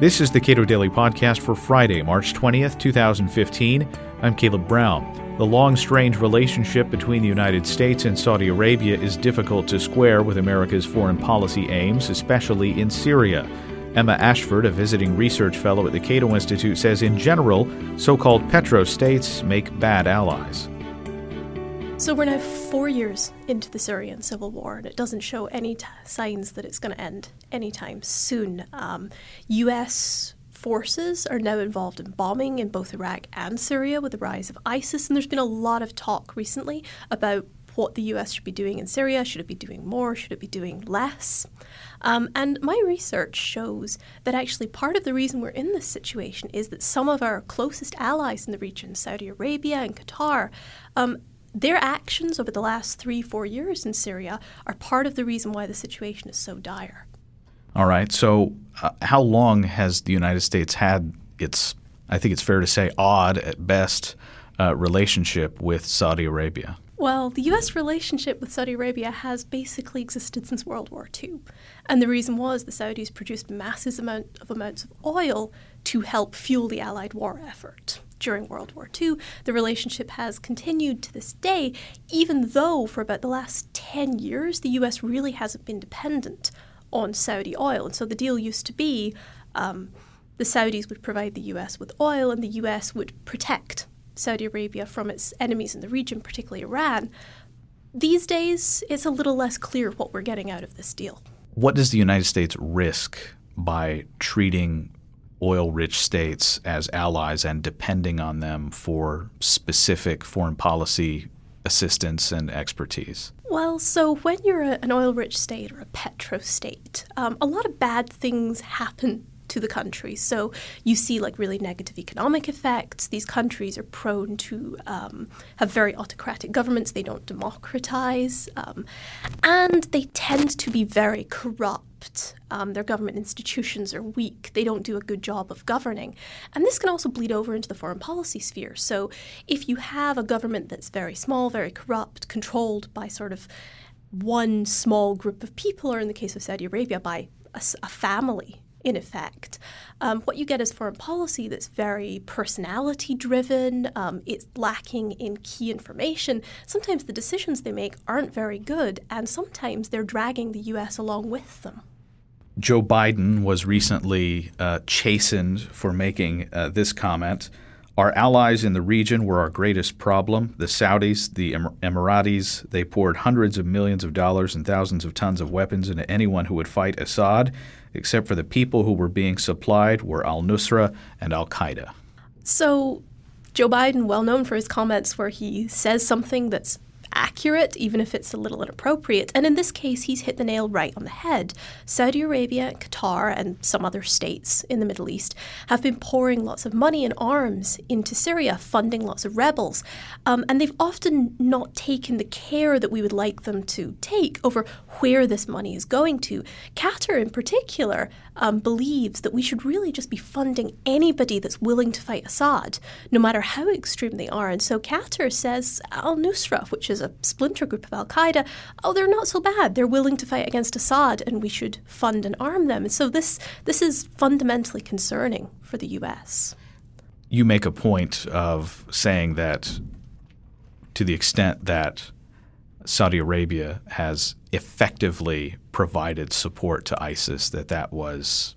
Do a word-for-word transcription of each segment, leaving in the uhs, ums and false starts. This is the Cato Daily Podcast for Friday, March twentieth, twenty fifteen. I'm Caleb Brown. The long, strange relationship between the United States and Saudi Arabia is difficult to square with America's foreign policy aims, especially in Syria. Emma Ashford, a visiting research fellow at the Cato Institute, says in general, so-called petro-states make bad allies. So we're now four years into the Syrian civil war, and it doesn't show any t- signs that it's going to end anytime soon. Um, U S forces are now involved in bombing in both Iraq and Syria with the rise of ISIS, and there's been a lot of talk recently about what the U S should be doing in Syria. Should it be doing more? Should it be doing less? Um, and my research shows that actually part of the reason we're in this situation is that some of our closest allies in the region, Saudi Arabia and Qatar, um, Their actions over the last three, four years in Syria are part of the reason why the situation is so dire. All right. So uh, how long has the United States had its, I think it's fair to say, odd at best uh, relationship with Saudi Arabia? Well, the U S relationship with Saudi Arabia has basically existed since World War Two. And the reason was the Saudis produced massive amount of amounts of oil to help fuel the Allied war effort. During World War Two, the relationship has continued to this day, even though for about the last ten years, the U S really hasn't been dependent on Saudi oil. And so the deal used to be um, the Saudis would provide the U S with oil and the U S would protect Saudi Arabia from its enemies in the region, particularly Iran. These days, it's a little less clear what we're getting out of this deal. What does the United States risk by treating oil-rich states as allies and depending on them for specific foreign policy assistance and expertise? Well, so when you're a, an oil-rich state or a petro-state, um, a lot of bad things happen to the country. So you see like really negative economic effects. These countries are prone to um, have very autocratic governments. They don't democratize. Um, and they tend to be very corrupt. Um, their government institutions are weak. They don't do a good job of governing. And this can also bleed over into the foreign policy sphere. So if you have a government that's very small, very corrupt, controlled by sort of one small group of people, or in the case of Saudi Arabia, by a, a family, in effect, um, what you get is foreign policy that's very personality-driven. Um, it's lacking in key information. Sometimes the decisions they make aren't very good, and sometimes they're dragging the U S along with them. Joe Biden was recently uh, chastened for making uh, this comment. Our allies in the region were our greatest problem. The Saudis, the Emir- Emiratis, they poured hundreds of millions of dollars and thousands of tons of weapons into anyone who would fight Assad, except for the people who were being supplied were al-Nusra and al-Qaeda. So Joe Biden, well known for his comments where he says something that's accurate, even if it's a little inappropriate. And in this case, he's hit the nail right on the head. Saudi Arabia, Qatar, and some other states in the Middle East have been pouring lots of money and arms into Syria, funding lots of rebels. Um, and they've often not taken the care that we would like them to take over where this money is going to. Qatar, in particular, um, believes that we should really just be funding anybody that's willing to fight Assad, no matter how extreme they are. And so Qatar says al-Nusra, which is a splinter group of al-Qaeda, oh, they're not so bad. They're willing to fight against Assad, and we should fund and arm them. And so this this is fundamentally concerning for the U S. You make a point of saying that to the extent that Saudi Arabia has effectively provided support to ISIS, that that was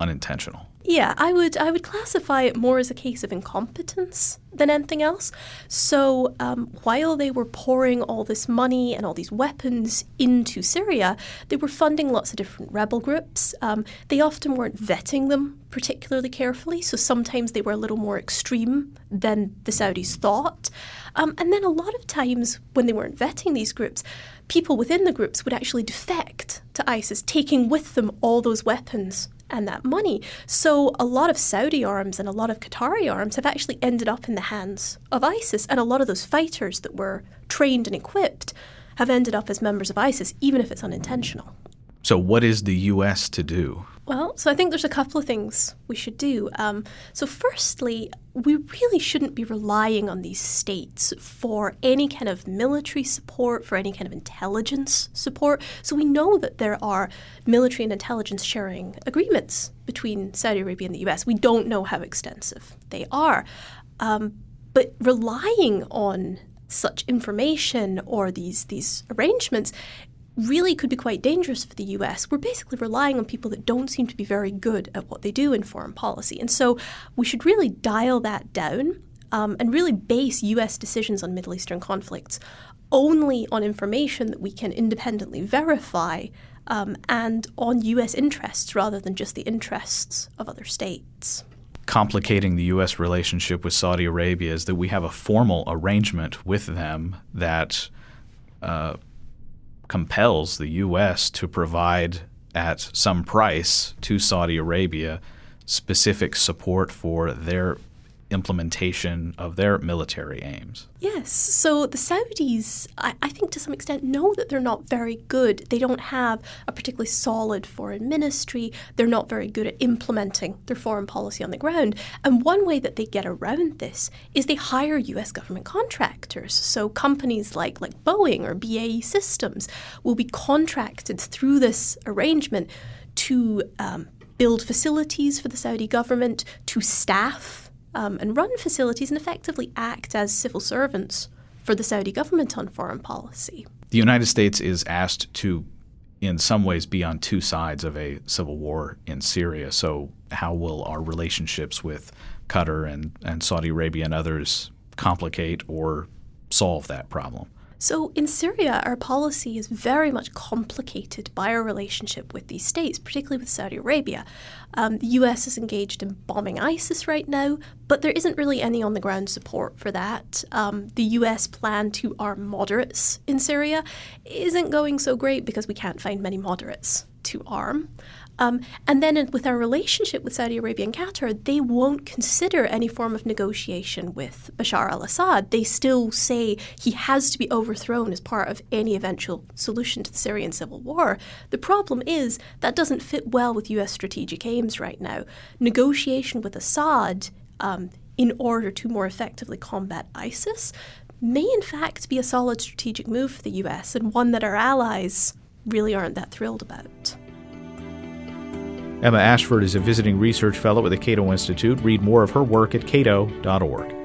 unintentional. Yeah, I would I would classify it more as a case of incompetence than anything else. So um, while they were pouring all this money and all these weapons into Syria, they were funding lots of different rebel groups. Um, they often weren't vetting them particularly carefully, so sometimes they were a little more extreme than the Saudis thought. Um, and then a lot of times when they weren't vetting these groups, people within the groups would actually defect to ISIS, taking with them all those weapons and that money. So a lot of Saudi arms and a lot of Qatari arms have actually ended up in the hands of ISIS. And a lot of those fighters that were trained and equipped have ended up as members of ISIS, even if it's unintentional. So what is the U S to do? Well, so I think there's a couple of things we should do. Um, so firstly, we really shouldn't be relying on these states for any kind of military support, for any kind of intelligence support. So we know that there are military and intelligence sharing agreements between Saudi Arabia and the U S. We don't know how extensive they are. Um, but relying on such information or these, these arrangements really could be quite dangerous for the U S. We're basically relying on people that don't seem to be very good at what they do in foreign policy. And so we should really dial that down um, and really base U S decisions on Middle Eastern conflicts only on information that we can independently verify um, and on U S interests rather than just the interests of other states. Complicating the U S relationship with Saudi Arabia is that we have a formal arrangement with them that uh, compels the U S to provide at some price to Saudi Arabia specific support for their implementation of their military aims. Yes. So the Saudis, I, I think to some extent, know that they're not very good. They don't have a particularly solid foreign ministry. They're not very good at implementing their foreign policy on the ground. And one way that they get around this is they hire U S government contractors. So companies like, like Boeing or B A E Systems will be contracted through this arrangement to um, build facilities for the Saudi government, to staff Um, and run facilities and effectively act as civil servants for the Saudi government on foreign policy. The United States is asked to, in some ways, be on two sides of a civil war in Syria. So how will our relationships with Qatar and, and Saudi Arabia and others complicate or solve that problem? So in Syria, our policy is very much complicated by our relationship with these states, particularly with Saudi Arabia. Um, the U S is engaged in bombing ISIS right now, but there isn't really any on-the-ground support for that. Um, the U S plan to arm moderates in Syria isn't going so great because we can't find many moderates to arm. Um, and then with our relationship with Saudi Arabia and Qatar, they won't consider any form of negotiation with Bashar al-Assad. They still say he has to be overthrown as part of any eventual solution to the Syrian civil war. The problem is that doesn't fit well with U S strategic aims right now. Negotiation with Assad um, in order to more effectively combat ISIS may in fact be a solid strategic move for the U S and one that our allies really aren't that thrilled about. Emma Ashford is a visiting research fellow at the Cato Institute. Read more of her work at cato dot org.